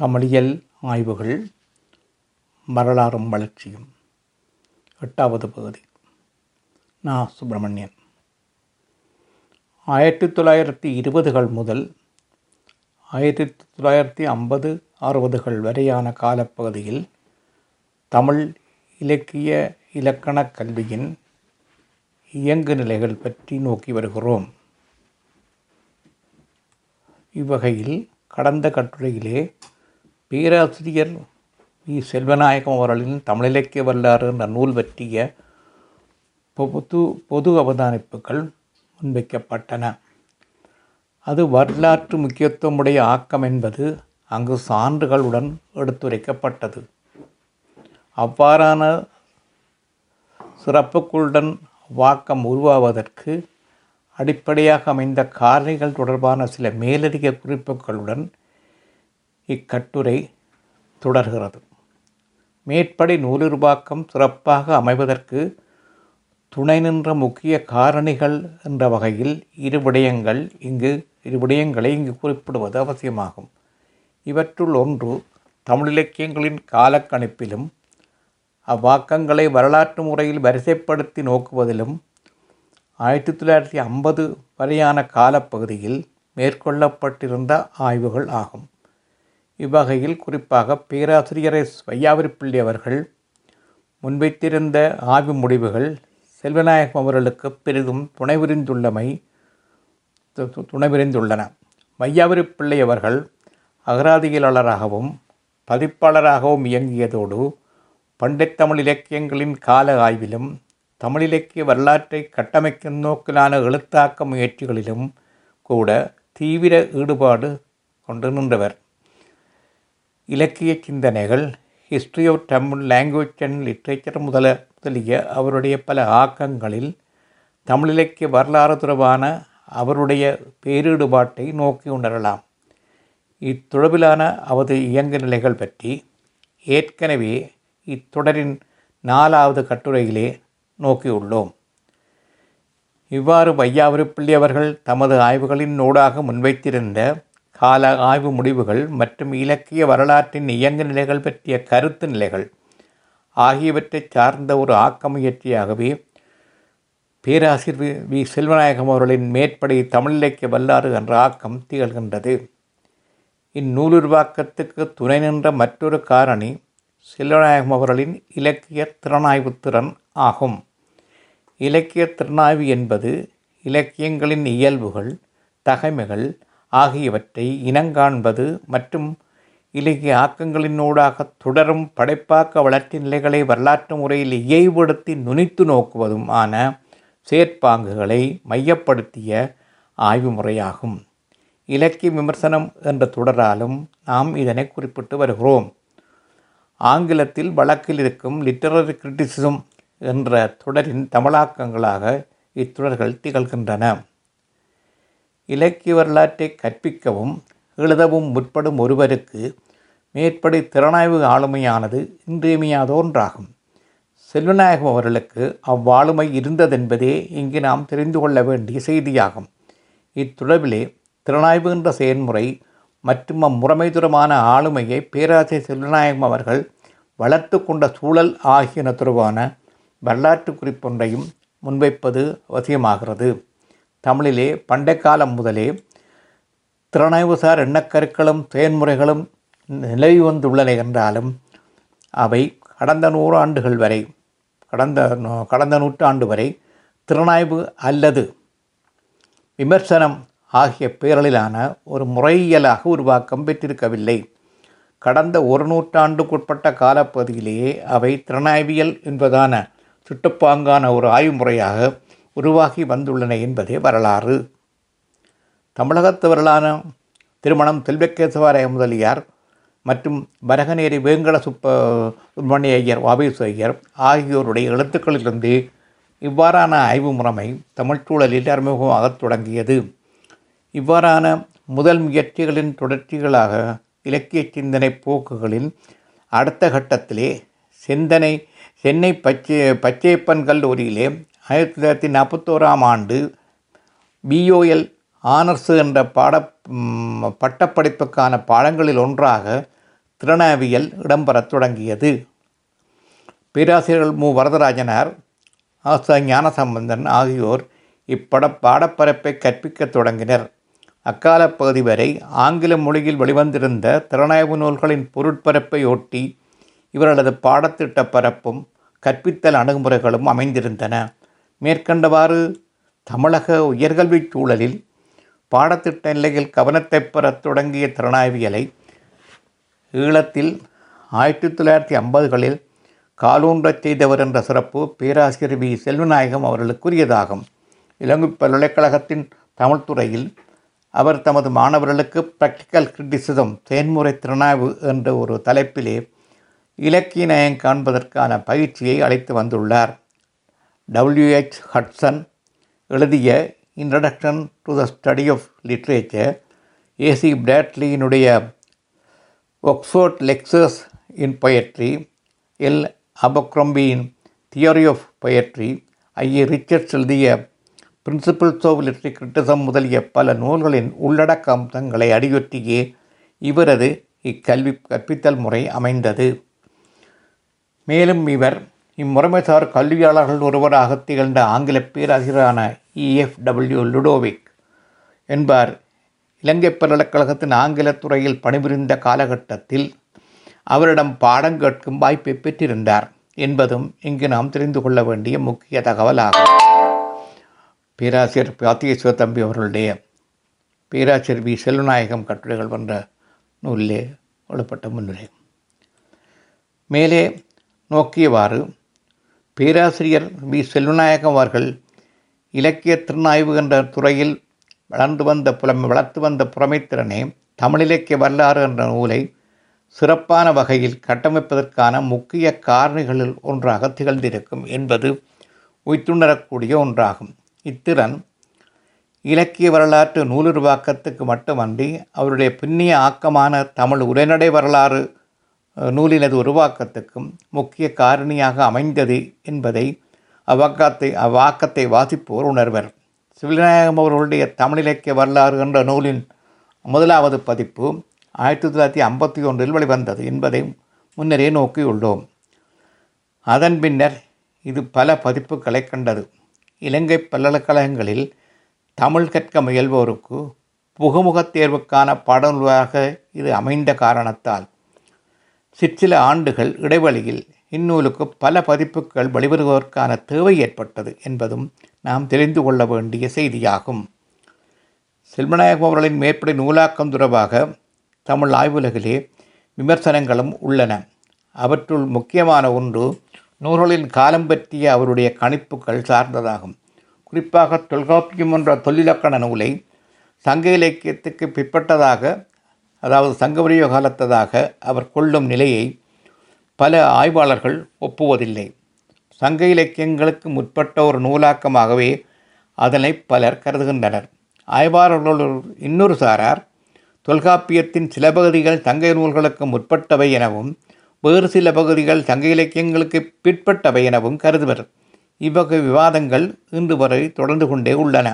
தமிழியல் ஆய்வுகள் வரலாறும் வளர்ச்சியும் எட்டாவது பகுதி. நா சுப்பிரமணியன். 1920கள் முதல் 1950-60 வரையான காலப்பகுதியில் தமிழ் இலக்கிய இலக்கணக் கல்வியின் இயங்கு நிலைகள் பற்றி நோக்கி வருகிறோம். இவ்வகையில் கடந்த கட்டுரையிலே பேராசிரியர் வி செல்வநாயகம் அவர்களின் தமிழிலக்கிய வரலாறு என்ற நூல் பற்றிய பொது அவதானிப்புகள் முன்வைக்கப்பட்டன. அது வரலாற்று முக்கியத்துவமுடைய ஆக்கம் என்பது அங்கு சான்றுகளுடன் எடுத்துரைக்கப்பட்டது. அவ்வாறான சிறப்புகளுடன் வாக்கம் உருவாவதற்கு அடிப்படையாக அமைந்த காரணிகள் தொடர்பான சில மேலதிக குறிப்புகளுடன் இக்கட்டுரை தொடர்கிறது. மேற்படி நூலுருவாக்கம் சிறப்பாக அமைவதற்கு துணை நின்ற முக்கிய காரணிகள் என்ற வகையில் இரு விடயங்களை இங்கு குறிப்பிடுவது அவசியமாகும். இவற்றுள் ஒன்று, தமிழிலக்கியங்களின் காலக்கணிப்பிலும் அவ்வாக்கங்களை வரலாற்று முறையில் வரிசைப்படுத்தி நோக்குவதிலும் 1950 வரையான காலப்பகுதியில் மேற்கொள்ளப்பட்டிருந்த ஆய்வுகள் ஆகும். இவ்வகையில் குறிப்பாக பேராசிரியர் எஸ் வையாபுரிப்பிள்ளை அவர்கள் முன்வைத்திருந்த ஆய்வு முடிவுகள் செல்வநாயகம் அவர்களுக்கு பெரிதும் துணைபுரிந்துள்ளன. வையாபுரிப்பிள்ளை அவர்கள் அகராதியலாளராகவும் பதிப்பாளராகவும் இயங்கியதோடு பண்டைத்தமிழ் இலக்கியங்களின் கால ஆய்விலும் தமிழிலக்கிய வரலாற்றை கட்டமைக்கும் நோக்கிலான எழுத்தாக்க முயற்சிகளிலும் கூட தீவிர ஈடுபாடு கொண்டு நின்றவர். இலக்கிய சிந்தனைகள், history of Tamil language and literature முதலிய அவருடைய பல ஆக்கங்களில் தமிழிலக்கிய வரலாறு தொடர்பான அவருடைய பேரீடுபாட்டை நோக்கி உணரலாம். இத்தொடர்பிலான அவரது இயங்கு நிலைகள் பற்றி ஏற்கனவே இத்தொடரின் 4வது கட்டுரையிலே நோக்கியுள்ளோம். இவ்வாறு வையாபுரிப்பிள்ளை அவர்கள் தமது ஆய்வுகளின் ஊடாக முன்வைத்திருந்த கால ஆய்வு முடிவுகள் மற்றும் இலக்கிய வரலாற்றின் இயங்கு நிலைகள் பற்றிய கருத்து நிலைகள் ஆகியவற்றை சார்ந்த ஒரு ஆக்க முயற்சியாகவே பேராசிரியர் வி செல்வநாயகம் அவர்களின் மேற்படி தமிழ் இலக்கிய வரலாறு என்ற ஆக்கம் திகழ்கின்றது. இந்நூலுருவாக்கத்துக்கு துணை நின்ற மற்றொரு காரணி செல்வநாயகம் அவர்களின் இலக்கிய திறனாய்வு திறன் ஆகும். இலக்கிய திறனாய்வு என்பது இலக்கியங்களின் இயல்புகள், தகைமைகள் ஆகியவற்றை இனங்காண்பது மற்றும் இலக்கிய ஆக்கங்களினூடாக தொடரும் படைப்பாக்க வளர்ச்சி நிலைகளை வரலாற்று முறையில் இயைபடுத்தி நுனித்து நோக்குவதும் ஆன செயற்பாங்குகளை மையப்படுத்திய ஆய்வு முறையாகும். இலக்கிய விமர்சனம் என்ற தொடராலும் நாம் இதனை குறிப்பிட்டு வருகிறோம். ஆங்கிலத்தில் வழக்கில் இருக்கும் லிட்டரரி கிரிட்டிசிசம் என்ற தொடரின் தமிழாக்கங்களாக இத்தொடர்கள் திகழ்கின்றன. இலக்கிய வரலாற்றை கற்பிக்கவும் எழுதவும் முற்படும் ஒருவருக்கு மேற்படி திறனாய்வு ஆளுமையானது இன்றியமையாத ஒன்றாகும். செல்வநாயகம் அவர்களுக்கு அவ்வாளுமை இருந்ததென்பதே இங்கு நாம் தெரிந்து கொள்ள வேண்டிய செய்தியாகும். இத்தொடர்பிலே திறனாய்வு என்ற செயல்முறை மற்றும் அம்முறைமைதுரமான ஆளுமையை பேராசிரியர் செல்வநாயகம் அவர்கள் வளர்த்து கொண்ட சூழல் ஆகியன தொடர்பான வரலாற்று குறிப்பொன்றையும் முன்வைப்பது அவசியமாகிறது. தமிழிலே பண்டைக்காலம் முதலே திறனாய்வுசார் எண்ணக்கருக்களும் செயல்முறைகளும் நிலவி வந்துள்ளன என்றாலும் அவை கடந்த நூற்றாண்டு வரை திறனாய்வு அல்லது விமர்சனம் ஆகிய பேரலிலான ஒரு முறையியலாக உருவாக்கம் பெற்றிருக்கவில்லை. கடந்த ஒரு நூற்றாண்டுக்குட்பட்ட காலப்பகுதியிலேயே அவை திறனாய்வியல் என்பதான சுட்டுப்பாங்கான ஒரு ஆய்வு முறையாக உருவாகி வந்துள்ளன என்பதே வரலாறு. தமிழகத்து வரலான திருமணம் செல்வக்கேசவராய முதலியார் மற்றும் பரகநேரி வேங்கட சுப்பணி ஐயர், வாபேஸ் ஐயர் ஆகியோருடைய எழுத்துக்களிலிருந்து இவ்வாறான ஆய்வு முறைமை தமிழ்ச்சூழலில் அறிமுகமாகத் தொடங்கியது. இவ்வாறான முதல் முயற்சிகளின் தொடர்ச்சிகளாக இலக்கிய சிந்தனை போக்குகளின் அடுத்த கட்டத்திலே சென்னை பச்சைப்பன் கல்லூரியிலே 1941ஆம் ஆண்டு பிஓஎல் ஆனர்ஸு என்ற பட்டப்படிப்புக்கான பாடங்களில் ஒன்றாக திறனாவியல் இடம்பெறத் தொடங்கியது. பேராசிரியர்கள் மு வரதராஜனார், ஆ.சா. ஞானசம்பந்தன் ஆகியோர் பாடப்பரப்பை கற்பிக்கத் தொடங்கினர். அக்கால பகுதி வரை ஆங்கில மொழியில் வெளிவந்திருந்த திறனாய்வு நூல்களின் பொருட்பரப்பை ஒட்டி இவர்களது பாடத்திட்ட பரப்பும் கற்பித்தல் அணுகுமுறைகளும் அமைந்திருந்தன. மேற்கண்டவாறு தமிழக உயர்கல்விச் சூழலில் பாடத்திட்ட நிலையில் கவனத்தை பெறத் தொடங்கிய திறனாய்வியலை ஈழத்தில் 1950களில் காலூன்றச் செய்தவர் என்ற சிறப்பு பேராசிரியர் வி செல்வநாயகம் அவர்களுக்குரியதாகும். இலங்கை பல்கலைக்கழகத்தின் தமிழ் துறையில் அவர் தமது மாணவர்களுக்கு பிராக்டிக்கல் கிரிட்டிசிசம், செயன்முறை திறனாய்வு என்ற ஒரு தலைப்பிலே இலக்கிய நயம் காண்பதற்கான பயிற்சியை அளித்து வந்துள்ளார். டபிள்யூஎச் ஹட்சன் எழுதிய introduction to the study of literature, A C பிராட்லியினுடைய Oxford lectures in poetry, L அபக்ரம்பியின் theory of poetry, I A Richards எழுதிய பிரின்சிபிள்ஸ் ஆஃப் லிட்ரரி கிரிட்டிசம் முதலிய பல நூல்களின் உள்ளடக்க அம்சங்களை அடியொற்றியே இவரது இக்கல்வி கற்பித்தல் முறை அமைந்தது. மேலும் இவர் இம்முறைமைசார் கல்வியாளர்கள் ஒருவராக திகழ்ந்த ஆங்கில பேராசிரியரான இஎஃப்டபிள்யூ லுடோவிக் என்பார் இலங்கை பல்கலைக்கழகத்தின் ஆங்கில துறையில் பணிபுரிந்த காலகட்டத்தில் அவரிடம் பாடம் கேட்கும் வாய்ப்பை பெற்றிருந்தார் என்பதும் இங்கு நாம் தெரிந்து கொள்ள வேண்டிய முக்கிய தகவலாகும். பேராசிரியர் பார்த்திகேஸ்வத்தம்பி அவர்களுடைய பேராசிரியர் வி செல்வநாயகம் கட்டுரைகள் போன்ற நூலிலே கொள்ளப்பட்ட முன்னுரை. மேலே நோக்கியவாறு பேராசிரியர் வி செல்வநாயகம் அவர்கள் இலக்கிய திறனாய்வு என்ற துறையில் வளர்த்து வந்த புறமைத்திறனே தமிழிலக்கிய வரலாறு என்ற நூலை சிறப்பான வகையில் கட்டமைப்பதற்கான முக்கிய காரணிகளில் ஒன்றாக திகழ்ந்திருக்கும் என்பது உய்த்துணரக்கூடிய ஒன்றாகும். இத்திறன் இலக்கிய வரலாற்று நூலுருவாக்கத்துக்கு மட்டுமன்றி அவருடைய பின்னிய ஆக்கமான தமிழ் உரைநடை வரலாறு நூலினது உருவாக்கத்துக்கும் முக்கிய காரணியாக அமைந்தது என்பதை அவ்வாக்கத்தை வாசிப்போர் உணர்வர். சிவவிநாயகம் அவர்களுடைய தமிழிலக்கிய வரலாறு என்ற நூலின் முதலாவது பதிப்பு 1951 வெளிவந்தது என்பதை முன்னரே நோக்கியுள்ளோம். அதன் பின்னர் இது பல பதிப்புகளை கண்டது. இலங்கை பல்கலைக்கழகங்களில் தமிழ் கற்க முயல்வோருக்கு புகுமுகத் தேர்வுக்கான பாடநூலாக இது அமைந்த காரணத்தால் சிற்சில ஆண்டுகள் இடைவெளியில் இந்நூலுக்கு பல பதிப்புகள் வெளிவருவதற்கான தேவை ஏற்பட்டது என்பதும் நாம் தெரிந்து கொள்ள வேண்டிய செய்தியாகும். செல்வநாயகம் அவர்களின் மேற்படி நூலாக்கம் தொடர்பாக தமிழ் ஆய்வுலகிலே விமர்சனங்களும் உள்ளன. அவற்றுள் முக்கியமான ஒன்று நூல்களின் காலம் பற்றிய அவருடைய கணிப்புகள் சார்ந்ததாகும். குறிப்பாக தொல்காப்பியம் என்ற தொல்லிலக்கண நூலை சங்க இலக்கியத்துக்கு பிற்பட்டதாக, அதாவது சங்கவரிய காலத்ததாக அவர் கொள்ளும் நிலையை பல ஆய்வாளர்கள் ஒப்புவதில்லை. சங்க இலக்கியங்களுக்கு முற்பட்ட ஒரு நூலாக்கமாகவே அதனை பலர் கருதுகின்றனர். ஆய்வாளர்கள் இன்னொரு சாரார் தொல்காப்பியத்தின் சில பகுதிகள் சங்க நூல்களுக்கு முற்பட்டவை எனவும் வேறு சில பகுதிகள் சங்க இலக்கியங்களுக்கு பிற்பட்டவை எனவும் கருதுவர். இவ்வகை விவாதங்கள் இன்று வரை தொடர்ந்து கொண்டே உள்ளன.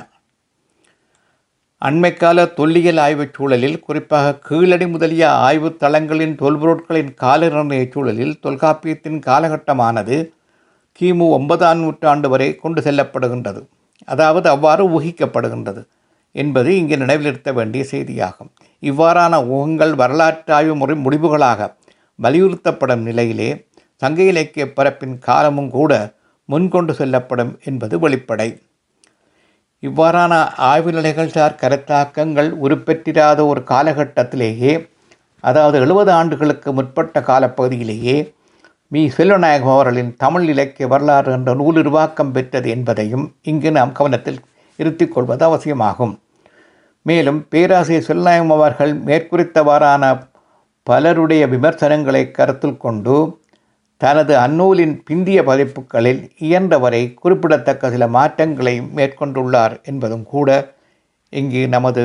அண்மைக்கால தொல்லியல் ஆய்வுச் சூழலில், குறிப்பாக கீழடி முதலிய ஆய்வு தளங்களின் தொல்பொருட்களின் கால நிர்ணய சூழலில் தொல்காப்பியத்தின் காலகட்டமானது கிமு 9ஆம் நூற்றாண்டு வரை கொண்டு செல்லப்படுகின்றது, அதாவது அவ்வாறு ஊகிக்கப்படுகின்றது என்பது இங்கே நினைவிலிருத்த வேண்டிய செய்தியாகும். இவ்வாறான ஊகங்கள் வரலாற்று ஆய்வு முறை முடிவுகளாக வலியுறுத்தப்படும் நிலையிலே சங்க இலக்கிய பரப்பின் காலமும் கூட முன்கொண்டு செல்லப்படும் என்பது வெளிப்படை. இவ்வாறான ஆய்வு நிலைகள் சார் கருத்தாக்கங்கள் உருப்பெற்றிராத ஒரு காலகட்டத்திலேயே, அதாவது 70 ஆண்டுகளுக்கு முற்பட்ட காலப்பகுதியிலேயே வி செல்வநாயகம் அவர்களின் தமிழ் இலக்கிய வரலாறு என்ற நூல் உருவாக்கம் பெற்றது என்பதையும் இங்கு நாம் கவனத்தில் இருத்திக் கொள்வது அவசியமாகும். மேலும் பேராசிரியர் செல்வநாயகம் அவர்கள் மேற்குறித்தவாறான பலருடைய விமர்சனங்களை கருத்தில் கொண்டு தனது அந்நூலின் பிந்திய பதிப்புகளில் இயன்றவரை குறிப்பிடத்தக்க சில மாற்றங்களை மேற்கொண்டுள்ளார் என்பதும் கூட இங்கு நமது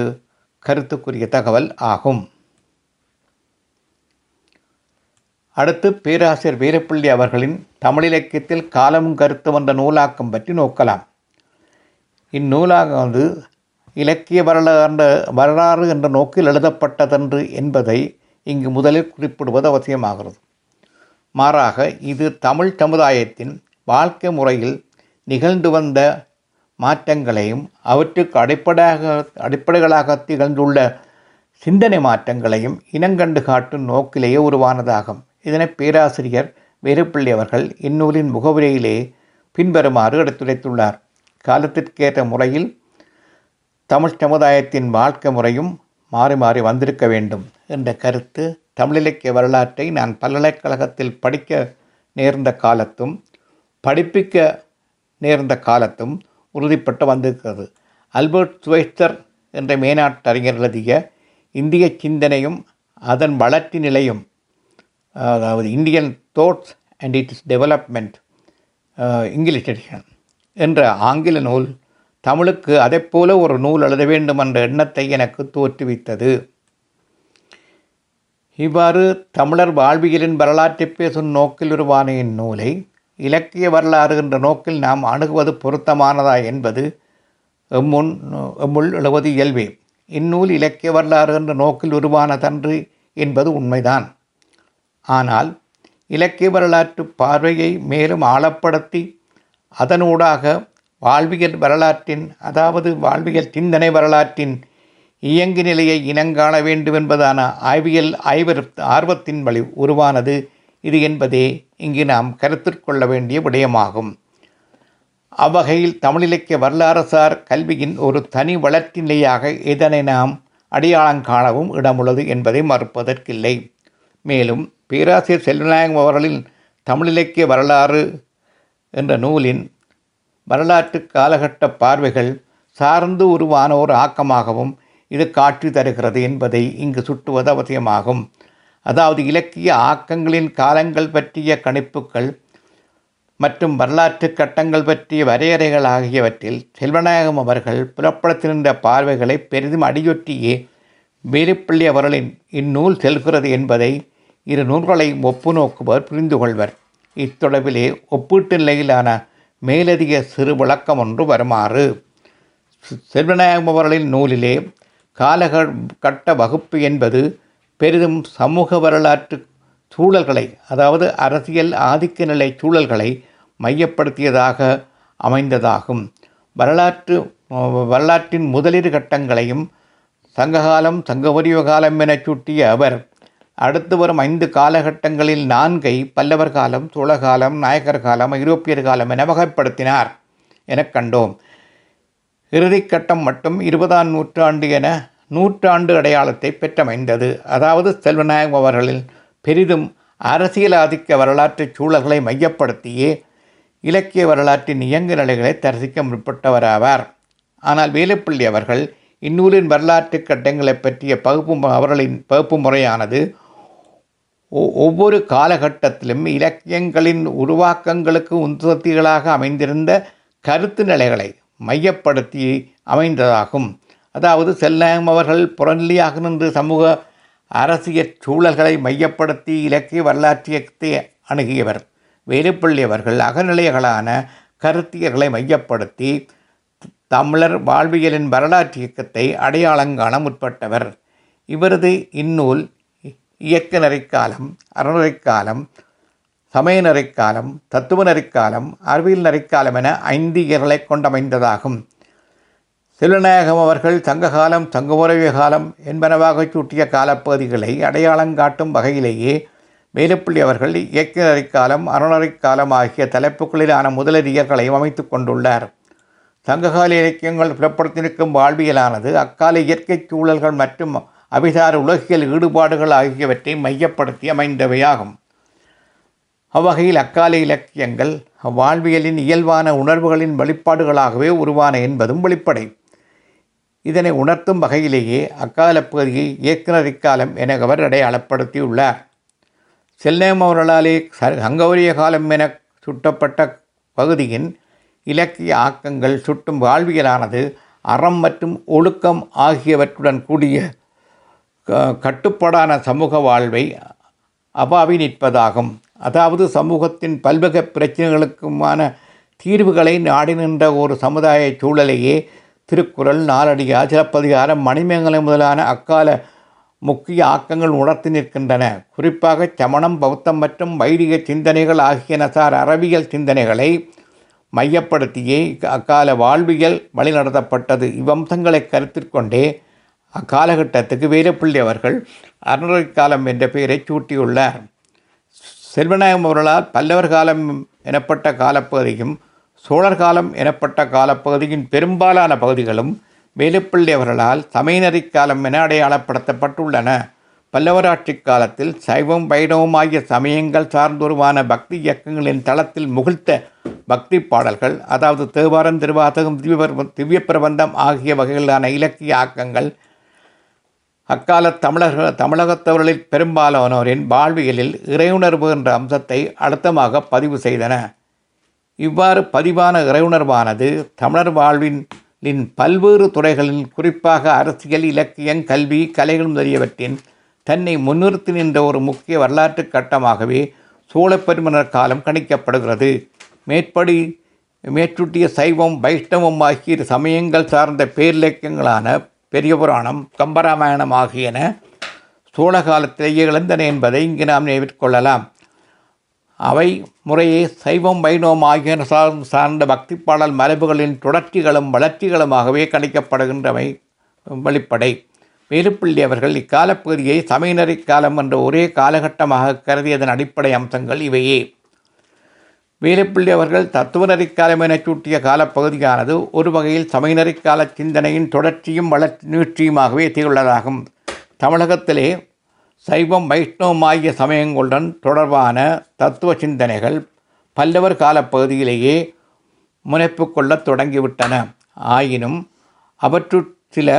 கருத்துக்குரிய தகவல் ஆகும். அடுத்து பேராசிரியர் வீரப்பள்ளி அவர்களின் தமிழிலக்கியத்தில் காலமும் கருத்தும் என்ற நூலாக்கம் பற்றி நோக்கலாம். இந்நூலாக இலக்கிய வரலாறு என்ற நோக்கில் எழுதப்பட்டதென்று என்பதை இங்கு முதலில் குறிப்பிடுவது அவசியமாகிறது. மாறாக இது தமிழ் சமுதாயத்தின் வாழ்க்கை முறையில் நிகழ்ந்து வந்த மாற்றங்களையும் அவற்றுக்கு அடிப்படைகளாக திகழ்ந்துள்ள சிந்தனை மாற்றங்களையும் இனங்கண்டு காட்டும் நோக்கிலேயே உருவானதாகும். இதனை பேராசிரியர் வீரப்பள்ளி அவர்கள் இந்நூலின் முகவுரையிலே பின்வருமாறு எடுத்துரைத்துள்ளார். காலத்திற்கேற்ற முறையில் தமிழ் சமுதாயத்தின் வாழ்க்கை முறையும் மாறி மாறி வந்திருக்க வேண்டும் என்ற கருத்து தமிழிலக்கிய வரலாற்றை நான் பல்கலைக்கழகத்தில் படிக்க நேர்ந்த காலத்தும் படிப்பிக்க நேர்ந்த காலத்தும் உறுதிப்பட்டு வந்திருக்கிறது. அல்பர்ட் ஸ்வைட்சர் என்ற மேனாட்டறிஞர் எழுதிய இந்திய சிந்தனையும் அதன் வளர்ச்சி நிலையும், அதாவது Indian thoughts and its development English edition என்ற ஆங்கில நூல் தமிழுக்கு அதைப்போல ஒரு நூல் எழுத வேண்டும் என்ற எண்ணத்தை எனக்கு தோற்றுவித்தது. இவ்வாறு தமிழர் வாழ்வியலின் வரலாற்றை பேசும் நோக்கில் உருவான இந்நூலை இலக்கிய வரலாறு என்ற நோக்கில் நாம் அணுகுவது பொருத்தமானதா என்பது எம்முள் எழுவது இயல்பே. இந்நூல் இலக்கிய வரலாறு என்ற நோக்கில் உருவானதன்று என்பது உண்மைதான். ஆனால் இலக்கிய வரலாற்று பார்வையை மேலும் ஆழப்படுத்தி அதனூடாக வாழ்வியல் வரலாற்றின், அதாவது வாழ்வியல் சிந்தனை வரலாற்றின் இயங்கு நிலையை இனங்காண வேண்டும் என்பதான ஆய்வத்தின் வழி உருவானது இது என்பதே இங்கு நாம் கருத்திற்கொள்ள வேண்டிய விடயமாகும். அவ்வகையில் தமிழிலக்கிய வரலாறுசார் கல்வியின் ஒரு தனி வளர்ச்சி நிலையாக இதனை நாம் அடையாளம் காணவும் இடமுள்ளது என்பதை மறுப்பதற்கில்லை. மேலும் பேராசிரியர் செல்வநாயகம் அவர்களின் தமிழிலக்கிய வரலாறு என்ற நூலின் வரலாற்று காலகட்ட பார்வைகள் சார்ந்து உருவான ஒரு ஆக்கமாகவும் இது காட்சி தருகிறது என்பதை இங்கு சுட்டுவது அவசியமாகும். அதாவது இலக்கிய ஆக்கங்களின் காலங்கள் பற்றிய கணிப்புகள் மற்றும் வரலாற்று கட்டங்கள் பற்றிய வரையறைகள் ஆகியவற்றில் செல்வநாயகம் அவர்கள் புலப்படுத்தியிருந்த பார்வைகளை பெரிதும் அடியொற்றியே வீரப்பள்ளி அவர்களின் இந்நூல் செல்கிறது என்பதை இரு நூல்களையும் ஒப்பு நோக்குவர் புரிந்து கொள்வர். இத்தொடர்பிலே ஒப்பீட்டு நிலையிலான மேலதிக சிறு விளக்கம் ஒன்று வருமாறு. செல்வநாயகம் அவர்களின் நூலிலே காலகட்ட வகுப்பு என்பது பெரிதும் சமூக வரலாற்று சூழல்களை, அதாவது அரசியல் ஆதிக்க நிலை சூழல்களை மையப்படுத்தியதாக அமைந்ததாகும். வரலாற்றின் முதலிரு கட்டங்களையும் சங்ககாலம் சங்கவரிய காலம் என சுட்டிய அவர் அடுத்து வரும் 5 காலகட்டங்களில் 4 பல்லவர் காலம், சோழகாலம், நாயக்கர் காலம், ஐரோப்பியர் காலம் என வகைப்படுத்தினார் என கண்டோம். இறுதிக்கட்டம் மட்டும் 20ஆம் நூற்றாண்டு என நூற்றாண்டு அடையாளத்தை பெற்றமைந்தது. அதாவது செல்வநாயகம் அவர்களில் பெரிதும் அரசியல் ஆதிக்க வரலாற்று சூழல்களை மையப்படுத்தியே இலக்கிய வரலாற்றின் இயங்கு நிலைகளை தரிசிக்க முற்பட்டவராவார். ஆனால் வேலுப்பிள்ளி அவர்கள் இந்நூலின் வரலாற்று கட்டங்களை பற்றிய அவர்களின் பகுப்பு முறையானது ஒவ்வொரு காலகட்டத்திலும் இலக்கியங்களின் உருவாக்கங்களுக்கு உந்துசக்திகளாக அமைந்திருந்த கருத்து நிலைகளை மையப்படுத்தி அமைந்ததாகும். அதாவது செல்வநாயகம் அவர்கள் புறநிலையாக நின்று சமூக அரசியல் சூழல்களை மையப்படுத்தி இலக்கிய வரலாற்றியத்தை அணுகியவர். வேலுப்பிள்ளி அவர்கள் அகநிலைகளான கருத்தியர்களை மையப்படுத்தி தமிழர் வாழ்வியலின் வரலாற்று இயக்கத்தை அடையாளங்காண முற்பட்டவர். இவரது இந்நூல் இயக்க நெறிக்காலம், அறநெறிக்காலம், சமய நெறிக்காலம், தத்துவ நெறிக்காலம், அறிவியல் நெறிக்காலம் என 5 இயல்களை கொண்டமைந்ததாகும். செல்வநாயகம் அவர்கள் சங்ககாலம் சங்கமுறைய காலம் என்பனவாக சூட்டிய காலப்பகுதிகளை அடையாளங்காட்டும் வகையிலேயே வேலுப்பிள்ளி அவர்கள் இயக்க நெறிக்காலம், அறநெறிக்காலம் ஆகிய தலைப்புகளிலான முதலதியர்களையும் அமைத்து கொண்டுள்ளார். சங்ககால இலக்கியங்கள் புலப்படுத்தியிருக்கும் வாழ்வியலானது அக்கால இயற்கை சூழல்கள் மற்றும் அபிசார உலகியல் ஈடுபாடுகள் ஆகியவற்றை மையப்படுத்தி அமைந்தவையாகும். அவ்வகையில் அக்கால இலக்கியங்கள் அவ்வாழ்வியலின் இயல்பான உணர்வுகளின் வெளிப்பாடுகளாகவே உருவான என்பதும் வெளிப்படை. இதனை உணர்த்தும் வகையிலேயே அக்கால பகுதியை இயக்குனர் இக்காலம் என அவர் அடையாளப்படுத்தியுள்ளார். செல்வநாயகம் அவர்களாலே சங்ககால காலம் என சுட்டப்பட்ட பகுதியின் இலக்கிய ஆக்கங்கள் சுட்டும் வாழ்வியலானது அறம் மற்றும் ஒழுக்கம் ஆகியவற்றுடன் கூடிய கட்டுப்பாடான சமூக வாழ்வை அபாவி நிற்பதாகும். அதாவது சமூகத்தின் பல்வகை பிரச்சனைகளுக்குமான தீர்வுகளை நாடி நின்ற ஒரு சமுதாய சூழலையே திருக்குறள், நாலடியார், சிலப்பதிகாரம், மணிமேகலை முதலான அக்கால முக்கிய ஆக்கங்கள் உணர்த்தி நிற்கின்றன. குறிப்பாக சமணம், பௌத்தம் மற்றும் வைதிக சிந்தனைகள் ஆகியனசார் அறவியல் சிந்தனைகளை மையப்படுத்தியே அக்கால வாழ்வியல் வழிநடத்தப்பட்டது. இவ்வம்சங்களை கருத்திற்கொண்டே அக்காலகட்டத்துக்கு வீரப்பள்ளி அவர்கள் அறநெறி காலம் என்ற பெயரை சூட்டியுள்ளார். செல்வநாயகம் அவர்களால் பல்லவர் காலம் எனப்பட்ட காலப்பகுதியும் சோழர் காலம் எனப்பட்ட காலப்பகுதியின் பெரும்பாலான பகுதிகளும் வேலுப்பிள்ளை அவர்களால் சமயநெறி காலம் என அடையாளப்படுத்தப்பட்டுள்ளன. பல்லவராட்சி காலத்தில் சைவம் வைணவம் ஆகிய சமயங்கள் சார்ந்துருவான பக்தி இயக்கங்களின் தளத்தில் முகிழ்த்த பக்தி பாடல்கள், அதாவது தேவாரம், திருவாசகம், திவ்ய பிரபந்தம் ஆகிய வகையிலான இலக்கிய ஆக்கங்கள் அக்கால தமிழகத்தவர்களில் பெரும்பாலானோரின் வாழ்வியலில் இறையுணர்வு என்ற அம்சத்தை அழுத்தமாக பதிவு செய்தன. இவ்வாறு பதிவான இறையுணர்வானது தமிழர் வாழ்வின் பல்வேறு துறைகளில், குறிப்பாக அரசியல், இலக்கியம், கல்வி, கலைகள் முதலியவற்றின் தன்னை முன்னிறுத்தி நின்ற ஒரு முக்கிய வரலாற்று கட்டமாகவே சோழப்பெருமன்னர் காலம் கணிக்கப்படுகிறது. மேற்சுட்டிய சைவம் வைஷ்ணவம் ஆகிய சமயங்கள் சார்ந்த பேரிலக்கியங்களான பெரிய புராணம், கம்பராமாயணம் ஆகியன சோழ காலத்திலேயே எழுந்தன என்பதை இங்கு நாம் நினைவிற்கொள்ளலாம். அவை முறையே சைவம் வைணவம் ஆகியன சார்ந்த பக்தி பாடல் மரபுகளின் தொடர்ச்சிகளும் வளர்ச்சிகளுமாகவே கணிக்கப்படுகின்றவை வெளிப்படை. வேலுப்பிள்ளை அவர்கள் இக்காலப்பகுதியை சமயநெறி காலம் என்ற ஒரே காலகட்டமாக கருதியதன் அடிப்படை அம்சங்கள் இவையே. வேலுப்பிள்ளை அவர்கள் தத்துவநெறி காலம் என சூட்டிய காலப்பகுதியானது ஒரு வகையில் சமயநெறி கால சிந்தனையின் தொடர்ச்சியும் நீட்சியுமாகவே திகழ்வதாகும். தமிழகத்திலே சைவம் வைஷ்ணவம் ஆகிய சமயங்களுடன் தொடர்பான தத்துவ சிந்தனைகள் பல்லவர் காலப்பகுதியிலேயே முனைப்பு கொள்ளத் தொடங்கிவிட்டன. ஆயினும் அவற்றுள் சில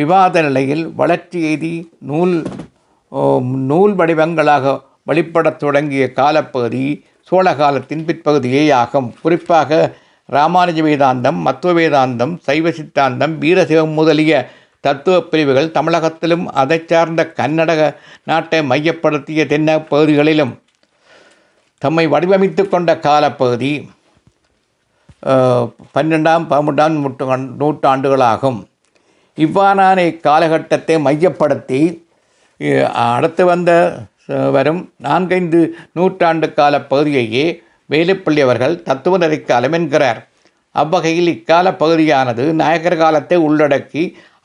விவாத நிலையில் வளர்ச்சி எய்தி நூல் வடிவங்களாக வெளிப்படத் தொடங்கிய காலப்பகுதி சோழ காலத்தின் பிற்பகுதியே ஆகும். குறிப்பாக ராமானுஜ வேதாந்தம், மத்துவ வேதாந்தம், சைவ சித்தாந்தம், வீரசைவம் முதலிய தத்துவ பிரிவுகள் தமிழகத்திலும் அதை சார்ந்த கன்னடக நாட்டை மையப்படுத்திய தென்ன பகுதிகளிலும் தம்மை வடிவமைத்து கொண்ட காலப்பகுதி 12ஆம் 13ஆம் நூற்றாண்டுகளாகும். இவ்வாறான இக்காலகட்டத்தை மையப்படுத்தி அடுத்து வரும் 4-5 நூற்றாண்டு கால பகுதியையே வேலுப்பிள்ளை அவர்கள் தத்துவநெறி காலம் என்கிறார். அவ்வகையில் இக்கால பகுதியானது நாயக்கர் காலத்தை உள்ளடக்கி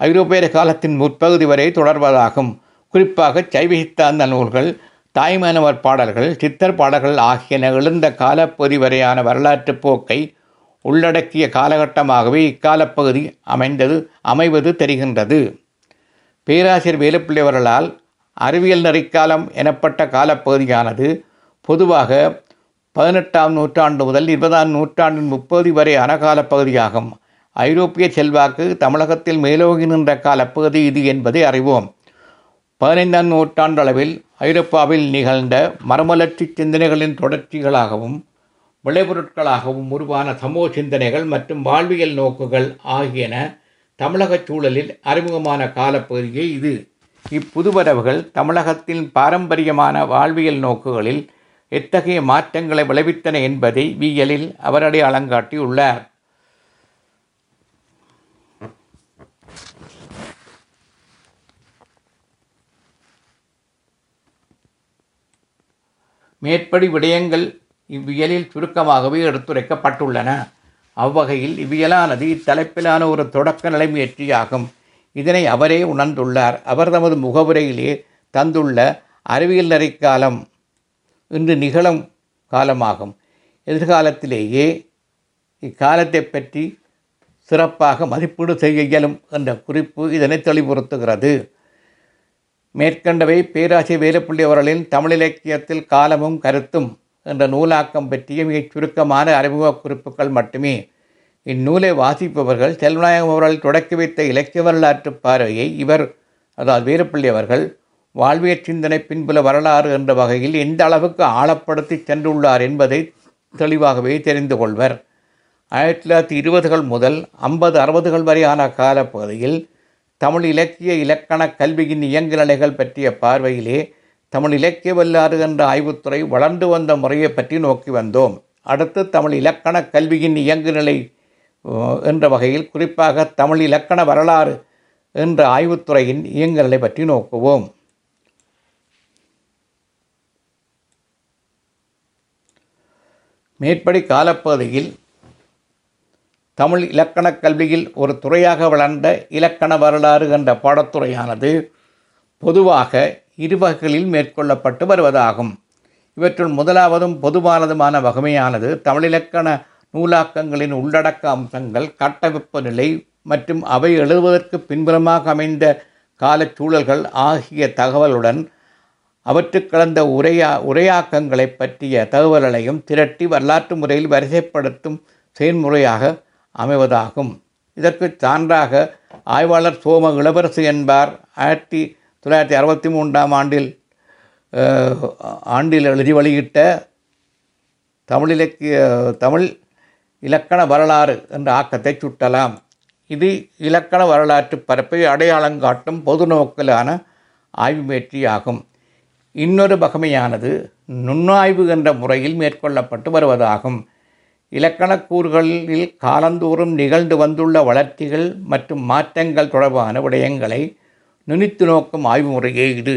ஐரோப்பியர் காலத்தின் முற்பகுதி வரை தொடர்வதாகும். குறிப்பாக சைவ சித்தாந்த நூல்கள், தாய்மானவர் பாடல்கள், சித்தர் பாடல்கள் ஆகியன எழுந்த காலப்பகுதி வரையான வரலாற்று போக்கை உள்ளடக்கிய காலகட்டமாகவே இக்காலப்பகுதி அமைவது தெரிகின்றது. பேராசிரியர் வேலுப்பிள்ளை அவர்களால் அறிவியல் நெறிக்காலம் எனப்பட்ட காலப்பகுதியானது பொதுவாக 18ஆம் நூற்றாண்டு முதல் 20ஆம் நூற்றாண்டின் 30 வரையான காலப்பகுதியாகும். ஐரோப்பிய செல்வாக்கு தமிழகத்தில் மேலோங்கி நின்ற காலப்பகுதி இது என்பதை அறிவோம். 15ஆம் நூற்றாண்டளவில் ஐரோப்பாவில் நிகழ்ந்த மறுமலர்ச்சி சிந்தனைகளின் தொடர்ச்சிகளாகவும் விளைபொருட்களாகவும் உருவான சமூக சிந்தனைகள் மற்றும் வாழ்வியல் நோக்குகள் ஆகியன தமிழக சூழலில் அறிமுகமான காலப்பகுதியே இது. இப்புதுவரவுகள் தமிழகத்தின் பாரம்பரியமான வாழ்வியல் நோக்குகளில் எத்தகைய மாற்றங்களை விளைவித்தன என்பதை வியலில் அவரடையாளங்காட்டியுள்ளார். மேற்படி விடயங்கள் இவ்வியலில் சுருக்கமாகவே எடுத்துரைக்கப்பட்டுள்ளன. அவ்வகையில் இவ்வியலானது இத்தலைப்பிலான ஒரு தொடக்க நிலை முயற்சியாகும். இதனை அவரே உணர்ந்துள்ளார். அவர் தமது முகவுரையிலே தந்துள்ள அறிவியல் நெறிக்காலம் இன்று நிகழும் காலமாகும். எதிர்காலத்திலேயே இக்காலத்தை பற்றி சிறப்பாக மதிப்பீடு செய்ய இயலும் என்ற குறிப்பு இதனை தெளிவுறுத்துகிறது. மேற்கண்டவை பேராசிரியர் வேலுப்பிள்ளை அவர்களின் தமிழிலக்கியத்தில் காலமும் கருத்தும் என்ற நூலாக்கம் பற்றிய மிகச் சுருக்கமான அறிமுக குறிப்புகள் மட்டுமே. இந்நூலை வாசிப்பவர்கள் செல்வநாயகம் அவர்கள் தொடக்கி வைத்த இலக்கிய வரலாற்று பார்வையை இவர், அதாவது வேலுப்பிள்ளை அவர்கள், வாழ்வியற் சிந்தனை பின்புல வரலாறு என்ற வகையில் எந்த அளவுக்கு ஆழப்படுத்தி சென்றுள்ளார் என்பதை தெளிவாகவே தெரிந்து கொள்வர். 1920கள் முதல் 50-60கள் வரையான காலப்பகுதியில் தமிழ் இலக்கிய இலக்கண கல்வியின் இயங்கு நிலைகள் பற்றிய பார்வையிலே தமிழ் இலக்கிய வரலாறு என்ற ஆய்வுத்துறை வளர்ந்து வந்த முறையை பற்றி நோக்கி வந்தோம். அடுத்து தமிழ் இலக்கண கல்வியின் இயங்கு நிலை என்ற வகையில் குறிப்பாக தமிழ் இலக்கண வரலாறு என்ற ஆய்வுத்துறையின் இயங்கலை பற்றி நோக்குவோம். மேற்படி காலப்பகுதியில் தமிழ் இலக்கணக் கல்வியில் ஒரு துறையாக வளர்ந்த இலக்கண வரலாறு என்ற பாடத்துறையானது பொதுவாக இருவகைகளில் மேற்கொள்ளப்பட்டு வருவதாகும். இவற்றுள் முதலாவதும் பொதுவானதுமான வகைமையானது தமிழிலக்கண நூலாக்கங்களின் உள்ளடக்க அம்சங்கள், கட்டமைப்பு நிலை மற்றும் அவை எழுதுவதற்கு பின்புறமாக அமைந்த காலச்சூழல்கள் ஆகிய தகவலுடன் அவற்றுக்கு கலந்த உரையாக்கங்களை பற்றிய தகவல்களையும் திரட்டி வரலாற்று முறையில் வரிசைப்படுத்தும் செயல்முறையாக அமைவதாகும். இதற்கு சான்றாக ஆய்வாளர் சோம இளவரசு என்பார் 1963 ஆண்டில் எழுதி வெளியிட்ட தமிழ் இலக்கண வரலாறு என்ற ஆக்கத்தை சுட்டலாம். இது இலக்கண வரலாற்று பரப்பை அடையாளங்காட்டும் பொது நோக்கிலான ஆய்வு முயற்சியாகும். இன்னொரு வகைமையானது நுண்ணாய்வு என்ற முறையில் மேற்கொள்ளப்பட்டு வருவதாகும். இலக்கணக்கூறுகளில் காலந்தோறும் நிகழ்ந்து வந்துள்ள வளர்ச்சிகள் மற்றும் மாற்றங்கள் தொடர்பான விடயங்களை நுனித்து நோக்கும் ஆய்வு முறையே இது.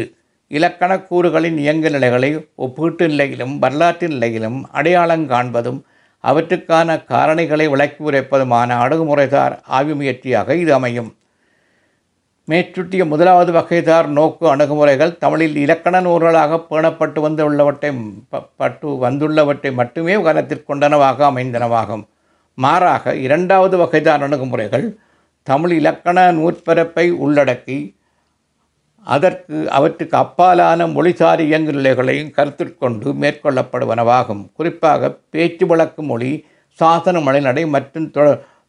இலக்கணக்கூறுகளின் இயங்கு நிலைகளை ஒப்பீட்டு நிலையிலும் வரலாற்று நிலையிலும் அடையாளம் காண்பதும் அவற்றுக்கான காரணிகளை விளக்கி உரைப்பதுமான அணுகுமுறைசார் ஆய்வு முயற்சியாக இது அமையும். மேற்சுட்டிய முதலாவது வகைசார் நோக்கு அணுகுமுறைகள் தமிழில் இலக்கண நூல்களாக பேணப்பட்டு வந்துள்ளவற்றை மட்டுமே கருத்தில் கொண்டனவாக அமைந்தனவாகும். மாறாக இரண்டாவது வகைசார் அணுகுமுறைகள் தமிழ் இலக்கண நூற்பரப்பை உள்ளடக்கி அவற்றுக்கு அப்பாலான மொழிசார் இயங்கு நிலைகளையும் கருத்திற்கொண்டு மேற்கொள்ளப்படுவனவாகும். குறிப்பாக பேச்சு வழக்கு மொழி, சாசன மலைநடை மற்றும்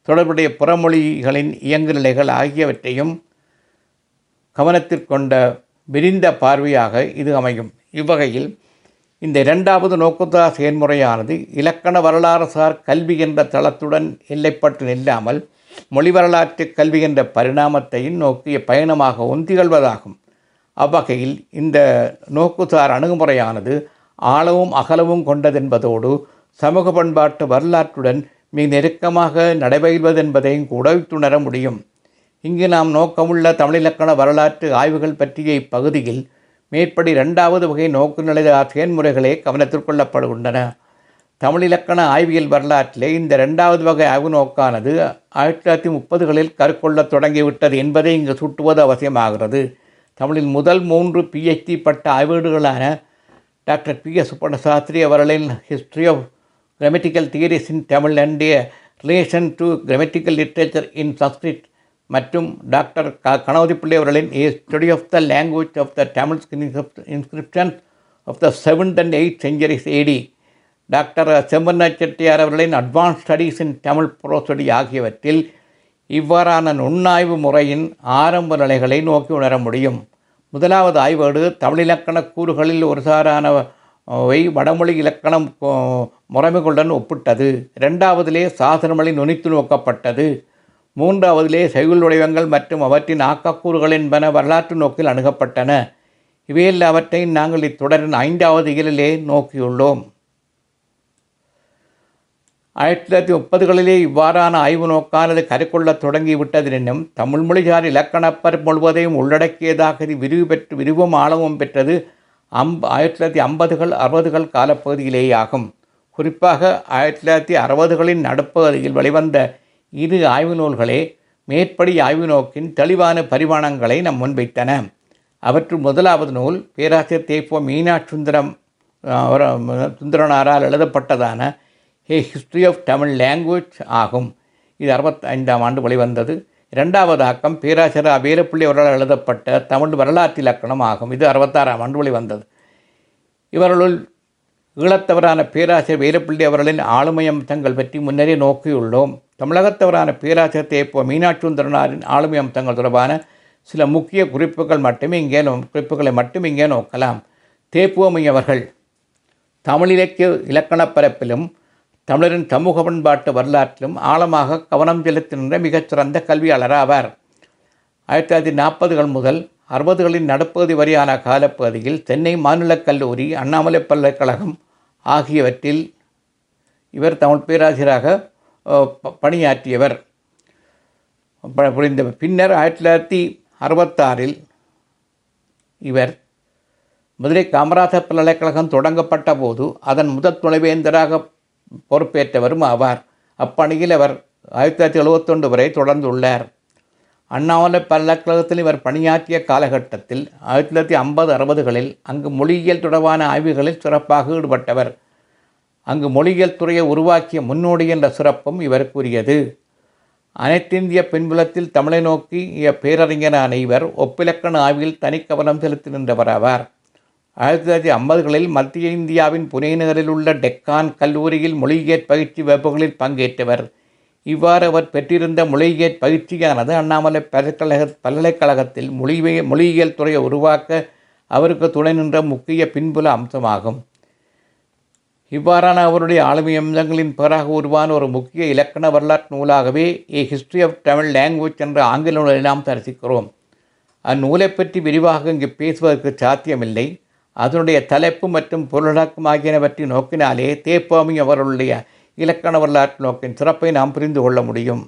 தொடர்புடைய புறமொழிகளின் இயங்கு நிலைகள் ஆகியவற்றையும் கவனத்திற்கொண்ட விரிந்த பார்வையாக இது அமையும். இவ்வகையில் இந்த இரண்டாவது நோக்குதார் செயல்முறையானது இலக்கண வரலாறு சார் கல்வி என்ற தளத்துடன் எல்லைப்பட்டு நில்லாமல் மொழி வரலாற்று கல்வி என்ற பரிணாமத்தையும் நோக்கிய பயணமாகவும் திகழ்வதாகும். அவ்வகையில் இந்த நோக்குசார் அணுகுமுறையானது ஆழவும் அகலவும் கொண்டதென்பதோடு சமூக பண்பாட்டு வரலாற்றுடன் மிக நெருக்கமாக நடைபெறுவதென்பதையும் கூட உணர முடியும். இங்கு நாம் நோக்கமுள்ள தமிழிலக்கண வரலாற்று ஆய்வுகள் பற்றிய இப்பகுதியில் மேற்படி இரண்டாவது வகை நோக்குநிலை செயல்முறைகளே கவனத்தில் கொள்ளப்படுகின்றன. தமிழிலக்கண ஆய்வியல் வரலாற்றிலே இந்த இரண்டாவது வகை ஆய்வு நோக்கானது 1930களில் கருக்கொள்ளத் தொடங்கிவிட்டது என்பதை இங்கு சுட்டுவது அவசியமாகிறது. தமிழின் முதல் 3 PhD பட்ட ஆய்வீடுகளான டாக்டர் பிஎஸ் பண்ணசாஸ்திரி அவர்களின் history of grammatical theories in Tamil and relation to grammatical literature in Sanskrit மற்றும் டாக்டர் கணவதிப்பிள்ளை அவர்களின் a study of the language of the Tamil inscriptions of the 7th and 8th centuries AD, doctor செம்பர்ணா செட்டியார் அவர்களின் advance studies in Tamil prosody ஆகியவற்றில் இவ்வாறான நுண்ணாய்வு முறையின் ஆரம்ப நிலைகளை நோக்கி உணர முடியும். முதலாவது ஆய்வேடு தமிழிலக்கண கூறுகளில் ஒரு சாரானவை வடமொழி இலக்கணம் முறைமைகளுடன் ஒப்பிட்டது. இரண்டாவதிலே சாசனமொழி நுனித்து நோக்கப்பட்டது. மூன்றாவதிலே செய்யுள் வடிவங்கள் மற்றும் அவற்றின் ஆக்கக்கூறுகள் என்பன வரலாற்று நோக்கில் அணுகப்பட்டன. இவையில் அவற்றை நாங்கள் இத்தொடரின் 5வது இயலிலே நோக்கியுள்ளோம். 1930களிலே இவ்வாறான ஆய்வு நோக்கானது கருக்கொள்ளத் தொடங்கிவிட்டதெனும் தமிழ் மொழிசார் இலக்கணப்பர் முழுவதையும் உள்ளடக்கியதாக இது விரிவும் ஆழமும் பெற்றது 1950s, 60s காலப்பகுதியிலேயாகும். குறிப்பாக 1960களின் நடுப்பகுதியில் வெளிவந்த இரு ஆய்வு நூல்களே மேற்படி ஆய்வு நோக்கின் தெளிவான பரிமாணங்களை நம் முன்வைத்தன. அவற்றுள் முதலாவது நூல் பேராசிரியர் தேப்புவ மீனாட்சிந்தரனாரால் எழுதப்பட்டதான a history of Tamil language ஆகும். இது 65ம் ஆண்டு வெளிவந்தது. இரண்டாவது ஆக்கம் பேராசிரியர் வீரப்பள்ளி அவர்களால் எழுதப்பட்ட தமிழ் வரலாற்று இலக்கணம் ஆகும். இது 66ம் ஆண்டு வெளிவந்தது. இவர்களுள் ஈழத்தவரான பேராசிரியர் வீரப்பள்ளி அவர்களின் ஆளுமை அம்சங்கள் பற்றி முன்னரே நோக்கியுள்ளோம். தமிழகத்தவரான பேராசிரியர் தேப்புவ மீனாட்சிந்தரனாரின் ஆளுமை அம்சங்கள் தொடர்பான சில முக்கிய குறிப்புகளை மட்டும் இங்கே நோக்கலாம். தேப்புவமை அவர்கள் தமிழ் இலக்கிய இலக்கணப் பரப்பிலும் தமிழரின் சமூக பண்பாட்டு வரலாற்றிலும் ஆழமாக கவனம் செலுத்துகின்ற மிகச்சிறந்த கல்வியாளர் ஆவார். 1940கள் முதல் 60களின் நடுப்பகுதி வரையான காலப்பகுதியில் சென்னை மாநிலக் கல்லூரி, அண்ணாமலை பல்கலைக்கழகம் ஆகியவற்றில் இவர் தமிழ் பேராசிரியராக பணியாற்றியவர். புரிந்த பின்னர் 1966 இவர் மதுரை காமராஜர் பல்கலைக்கழகம் தொடங்கப்பட்ட போது அதன் முதல் துணைவேந்தராக பொறுப்பேற்றவரும் ஆவார். அப்பணியில் அவர் 1971 வரை தொடர்ந்துள்ளார். அண்ணாமலை பல்கலைக்கழகத்தில் இவர் பணியாற்றிய காலகட்டத்தில் 1950-60களில் அங்கு மொழியியல் தொடர்பான ஆய்வுகளில் சிறப்பாக ஈடுபட்டவர். அங்கு மொழியியல் துறையை உருவாக்கிய முன்னோடி என்ற சிறப்பும் இவருக்குரியது. அனைத்திந்திய பின்புலத்தில் தமிழை நோக்கிய பேரறிஞரான இவர் ஒப்பிலக்கண ஆய்வில் தனிக்கவனம் செலுத்தி நின்றவராவார். 1950களில் மத்திய இந்தியாவின் புனே நகரில் உள்ள டெக்கான் கல்லூரியில் மொழியியற் பயிற்சி வகுப்புகளில் பங்கேற்றவர். இவ்வாறு அவர் பெற்றிருந்த மொழியியற் பயிற்சியானது அண்ணாமலை பல்கலைக்கழகத்தில் மொழியியல் துறையை உருவாக்க அவருக்கு துணை நின்ற முக்கிய பின்புல அம்சமாகும். இவ்வாறான அவருடைய ஆளுமை அம்சங்களின் பெயராக உருவான ஒரு முக்கிய இலக்கண வரலாற்று நூலாகவே a history of Tamil language என்ற ஆங்கில நூலை நாம் தரிசிக்கிறோம். அந்நூலை பற்றி விரிவாக இங்கு பேசுவதற்கு சாத்தியமில்லை. அதனுடைய தலைப்பு மற்றும் பொருளடக்கம் ஆகியனவற்றை நோக்கினாலே தேப்பாமி அவர்களுடைய இலக்கண வரலாற்று நோக்கின் சிறப்பை நாம் புரிந்து கொள்ள முடியும்.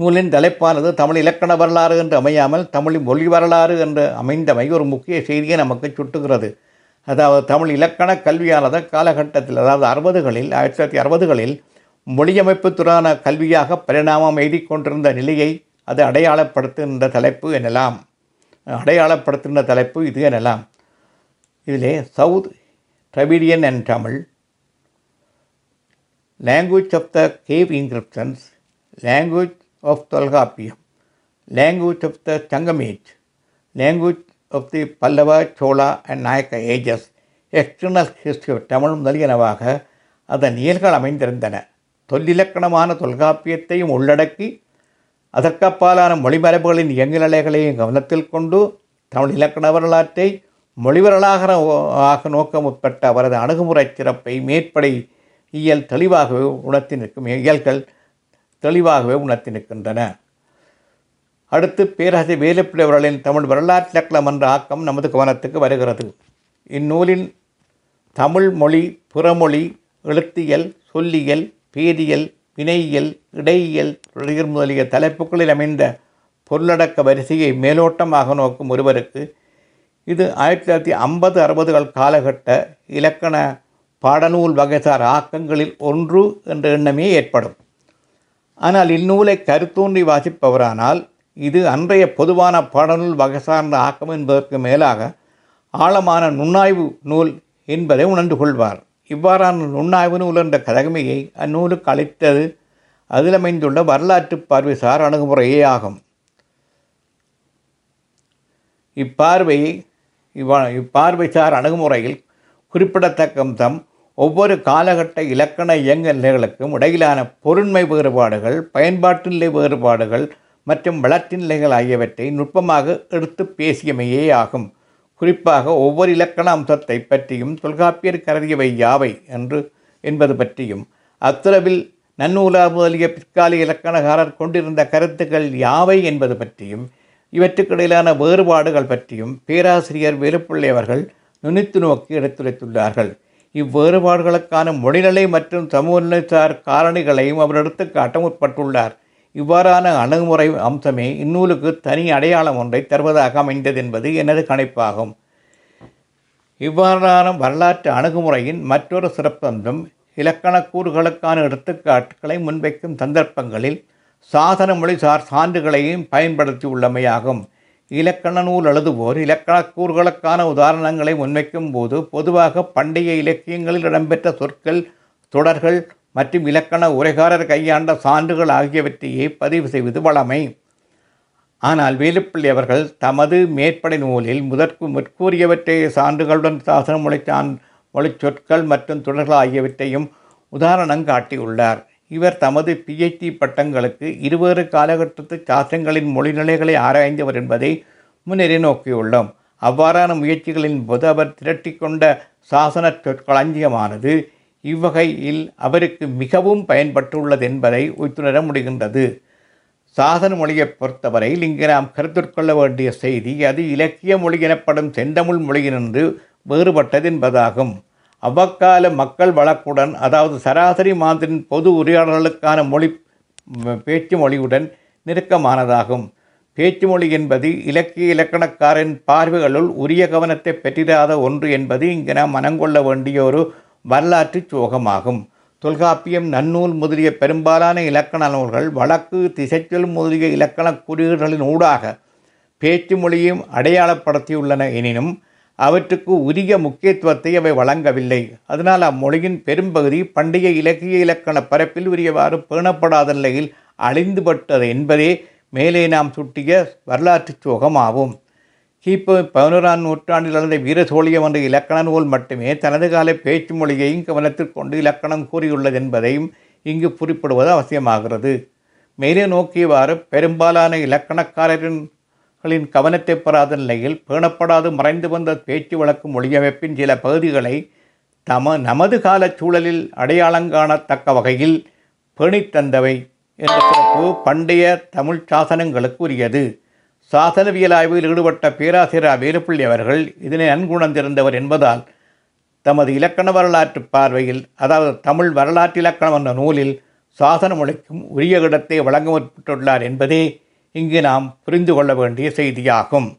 நூலின் தலைப்பானது தமிழ் இலக்கண வரலாறு என்று அமையாமல் தமிழ் மொழி வரலாறு என்று அமைந்தமை ஒரு முக்கிய செய்தியை நமக்கு சுட்டுகிறது. அதாவது தமிழ் இலக்கண கல்வியானது காலகட்டத்தில், அதாவது 1960களில் மொழியமைப்புத்துறான கல்வியாக பரிணாமம் எழுதி கொண்டிருந்த நிலையை அது அடையாளப்படுத்துகின்ற தலைப்பு இது எனலாம். இதிலே south Dravidian and Tamil, language of the cave inscriptions, language of Tolkappiyam, language of the Sangam age, language of the Pallava, Chola and Nayaka ages, external history of Tamil முதலியனவாக அதன் இயல்கள் அமைந்திருந்தன. தொல்லிலக்கணமான தொல்காப்பியத்தையும் உள்ளடக்கி அதற்கப்பாலான மொழிமரபுகளின் இயங்கலைகளையும் கவனத்தில் கொண்டு தமிழ் இலக்கண வரலாற்றை மொழிவரலாக நோக்க முற்பட்ட அவரது அணுகுமுறை சிறப்பை மேற்படை இயல்கள் தெளிவாகவே உணர்த்தி நிற்கின்றன. அடுத்து பேராசிரியர் வீரப்பள்ளி அவர்களின் தமிழ் வரலாற்று இலக்கணம் என்ற ஆக்கம் நமது கவனத்துக்கு வருகிறது. இந்நூலின் தமிழ் மொழி, பிறமொழி, எழுத்தியல், சொல்லியல், பேரியல், வினையியல், இடையியல், தொடரியல் முதலிய தலைப்புகளில் அமைந்த பொருளடக்க வரிசையை மேலோட்டமாக நோக்கும் ஒருவருக்கு இது 1950-60 காலகட்ட இலக்கண பாடநூல் வகைசார் ஆக்கங்களில் ஒன்று என்ற எண்ணமே ஏற்படும். ஆனால் இந்நூலை கருத்தூன்றி வாசிப்பவரானால் இது அன்றைய பொதுவான பாடநூல் வகை சார்ந்த ஆக்கம் என்பதற்கு மேலாக ஆழமான நுண்ணாய்வு நூல் என்பதை உணர்ந்து கொள்வார். இவ்வாறான நுண்ணாய்வு நூல் என்ற கடமையை அந்நூலுக்கு அளித்தது அதில் அமைந்துள்ள வரலாற்று பார்வைசார் அணுகுமுறையே ஆகும். இப்பார்வைசார் அணுகுமுறையில் குறிப்பிடத்தக்க அம்சம் ஒவ்வொரு காலகட்ட இலக்கண இயங்க நிலைகளுக்கும் இடையிலான பொருண்மை வேறுபாடுகள், பயன்பாட்டு நிலை வேறுபாடுகள் மற்றும் வளர்ச்சி நிலைகள் ஆகியவற்றை நுட்பமாக எடுத்து பேசியமையே ஆகும். குறிப்பாக ஒவ்வொரு இலக்கண அம்சத்தை பற்றியும் தொல்காப்பியர் கருதியவை யாவை என்பது பற்றியும் அத்துறவில் நன்னூலார் முதலிய பிற்கால இலக்கணகாரர் கொண்டிருந்த கருத்துக்கள் யாவை என்பது பற்றியும் இவற்றுக்கிடையிலான வேறுபாடுகள் பற்றியும் பேராசிரியர் வீரப்பள்ளி அவர்கள் நுனித்து நோக்கி எடுத்துரைத்துள்ளார்கள். இவ்வேறுபாடுகளுக்கான மொழிநிலை மற்றும் சமூகநிலைசார் காரணிகளையும் அவர் எடுத்து காட்ட முற்பட்டுள்ளார். இவ்வாறான அணுகுமுறை அம்சமே இந்நூலுக்கு தனி அடையாளம் ஒன்றை தருவதாக அமைந்தது என்பது எனது கணிப்பாகும். இவ்வாறான வரலாற்று அணுகுமுறையின் மற்றொரு சிறப்பம்சம் இலக்கணக்கூறுகளுக்கான எடுத்துக்காட்டுகளை முன்வைக்கும் சந்தர்ப்பங்களில் சாதன மொழிசார் சான்றுகளையும் பயன்படுத்தி உள்ளமையாகும். இலக்கண நூல் எழுதுவோர் இலக்கணக்கூறுகளுக்கான உதாரணங்களை முன்வைக்கும் போது பொதுவாக பண்டைய இலக்கியங்களில் இடம்பெற்ற சொற்கள், தொடர்கள் மற்றும் இலக்கண உரைகாரர் கையாண்ட சான்றுகள் ஆகியவற்றையே பதிவு செய்வது வழமை. ஆனால் வேலுப்பிள்ளை அவர்கள் தமது மேற்படை நூலில் முற்கூறியவற்றை சான்றுகளுடன் சாசன மொழி சொற்கள் மற்றும் தொடர்கள் ஆகியவற்றையும் உதாரணம் காட்டியுள்ளார். இவர் தமது PhD பட்டங்களுக்கு இருவேறு காலகட்டத்து சாசனங்களின் மொழிநிலைகளை ஆராய்ந்தவர் என்பதை முன்னரே நோக்கியுள்ளோம். அவ்வாறான முயற்சிகளின் போது அவர் திரட்டிக்கொண்ட சாசன சொற்களஞ்சியமானது இவ்வகையில் அவருக்கு மிகவும் பயன்பட்டுள்ளது என்பதை உணர முடிகின்றது. சாசன மொழியை பொறுத்தவரையில் இங்கு நாம் கருத்துக்கொள்ள வேண்டிய செய்தி அது இலக்கிய மொழி எனப்படும் செந்தமிழ் மொழியினின்று வேறுபட்டது என்பதாகும். அவ்வக்கால மக்கள் வழக்குடன், அதாவது சராசரி மாதிரின் பொது உரையாடல்களுக்கான மொழி பேச்சு மொழியுடன் நெருக்கமானதாகும். பேச்சு மொழி என்பது இலக்கிய இலக்கணக்காரின் பார்வைகளுள் உரிய கவனத்தை பெற்றிடாத ஒன்று என்பது இங்கே நாம் மனங்கொள்ள வேண்டிய ஒரு வரலாற்று சோகமாகும். தொல்காப்பியம், நன்னூல் முதலிய பெரும்பாலான இலக்கண நூல்கள் வழக்கு, திசைச்சொல் முதலிய இலக்கண குறியீடுகளின் ஊடாக பேச்சு மொழியும் அடையாளப்படுத்தியுள்ளன. எனினும் அவற்றுக்கு உரிய முக்கியத்துவத்தை அவை வழங்கவில்லை. அதனால் அம்மொழியின் பெரும்பகுதி பண்டைய இலக்கிய இலக்கண பரப்பில் உரியவாறு பேணப்படாத நிலையில் அழிந்துபட்டது என்பதே மேலே நாம் சுட்டிய வரலாற்று சோகமாகும். கிபி 11ஆம் நூற்றாண்டில் நடந்த வீரசோழியம் என்ற இலக்கண நூல் மட்டுமே தனது கால பேச்சு மொழியையும் கவனத்திற்கொண்டு இலக்கணம் கூறியுள்ளது என்பதையும் இங்கு குறிப்பிடுவது அவசியமாகிறது. மேலே நோக்கியவாறு பெரும்பாலான இலக்கணக்காரர்களின் கவனத்தை பெறாத நிலையில் பேணப்படாது மறைந்து வந்த பேச்சு வழக்கு மொழியமைப்பின் சில பகுதிகளை நமது கால சூழலில் அடையாளங்காணத்தக்க வகையில் பேணித்தந்தவை என்ற சிறப்பு பண்டைய தமிழ் சாசனங்களுக்கு உரியது. சாசனவியல் ஆய்வில் ஈடுபட்ட பேராசிரியர் வீரப்பள்ளி அவர்கள் இதனை நன்குணர்ந்திருந்தவர் என்பதால் தமது இலக்கண வரலாற்று பார்வையில், அதாவது தமிழ் வரலாற்று இலக்கணம் என்ற நூலில் சாசன மொழிக்கும் உரிய இடத்தை வழங்க முற்பட்டுள்ளார் என்பதே இங்கு நாம் புரிந்து கொள்ள வேண்டிய செய்தியாகும்.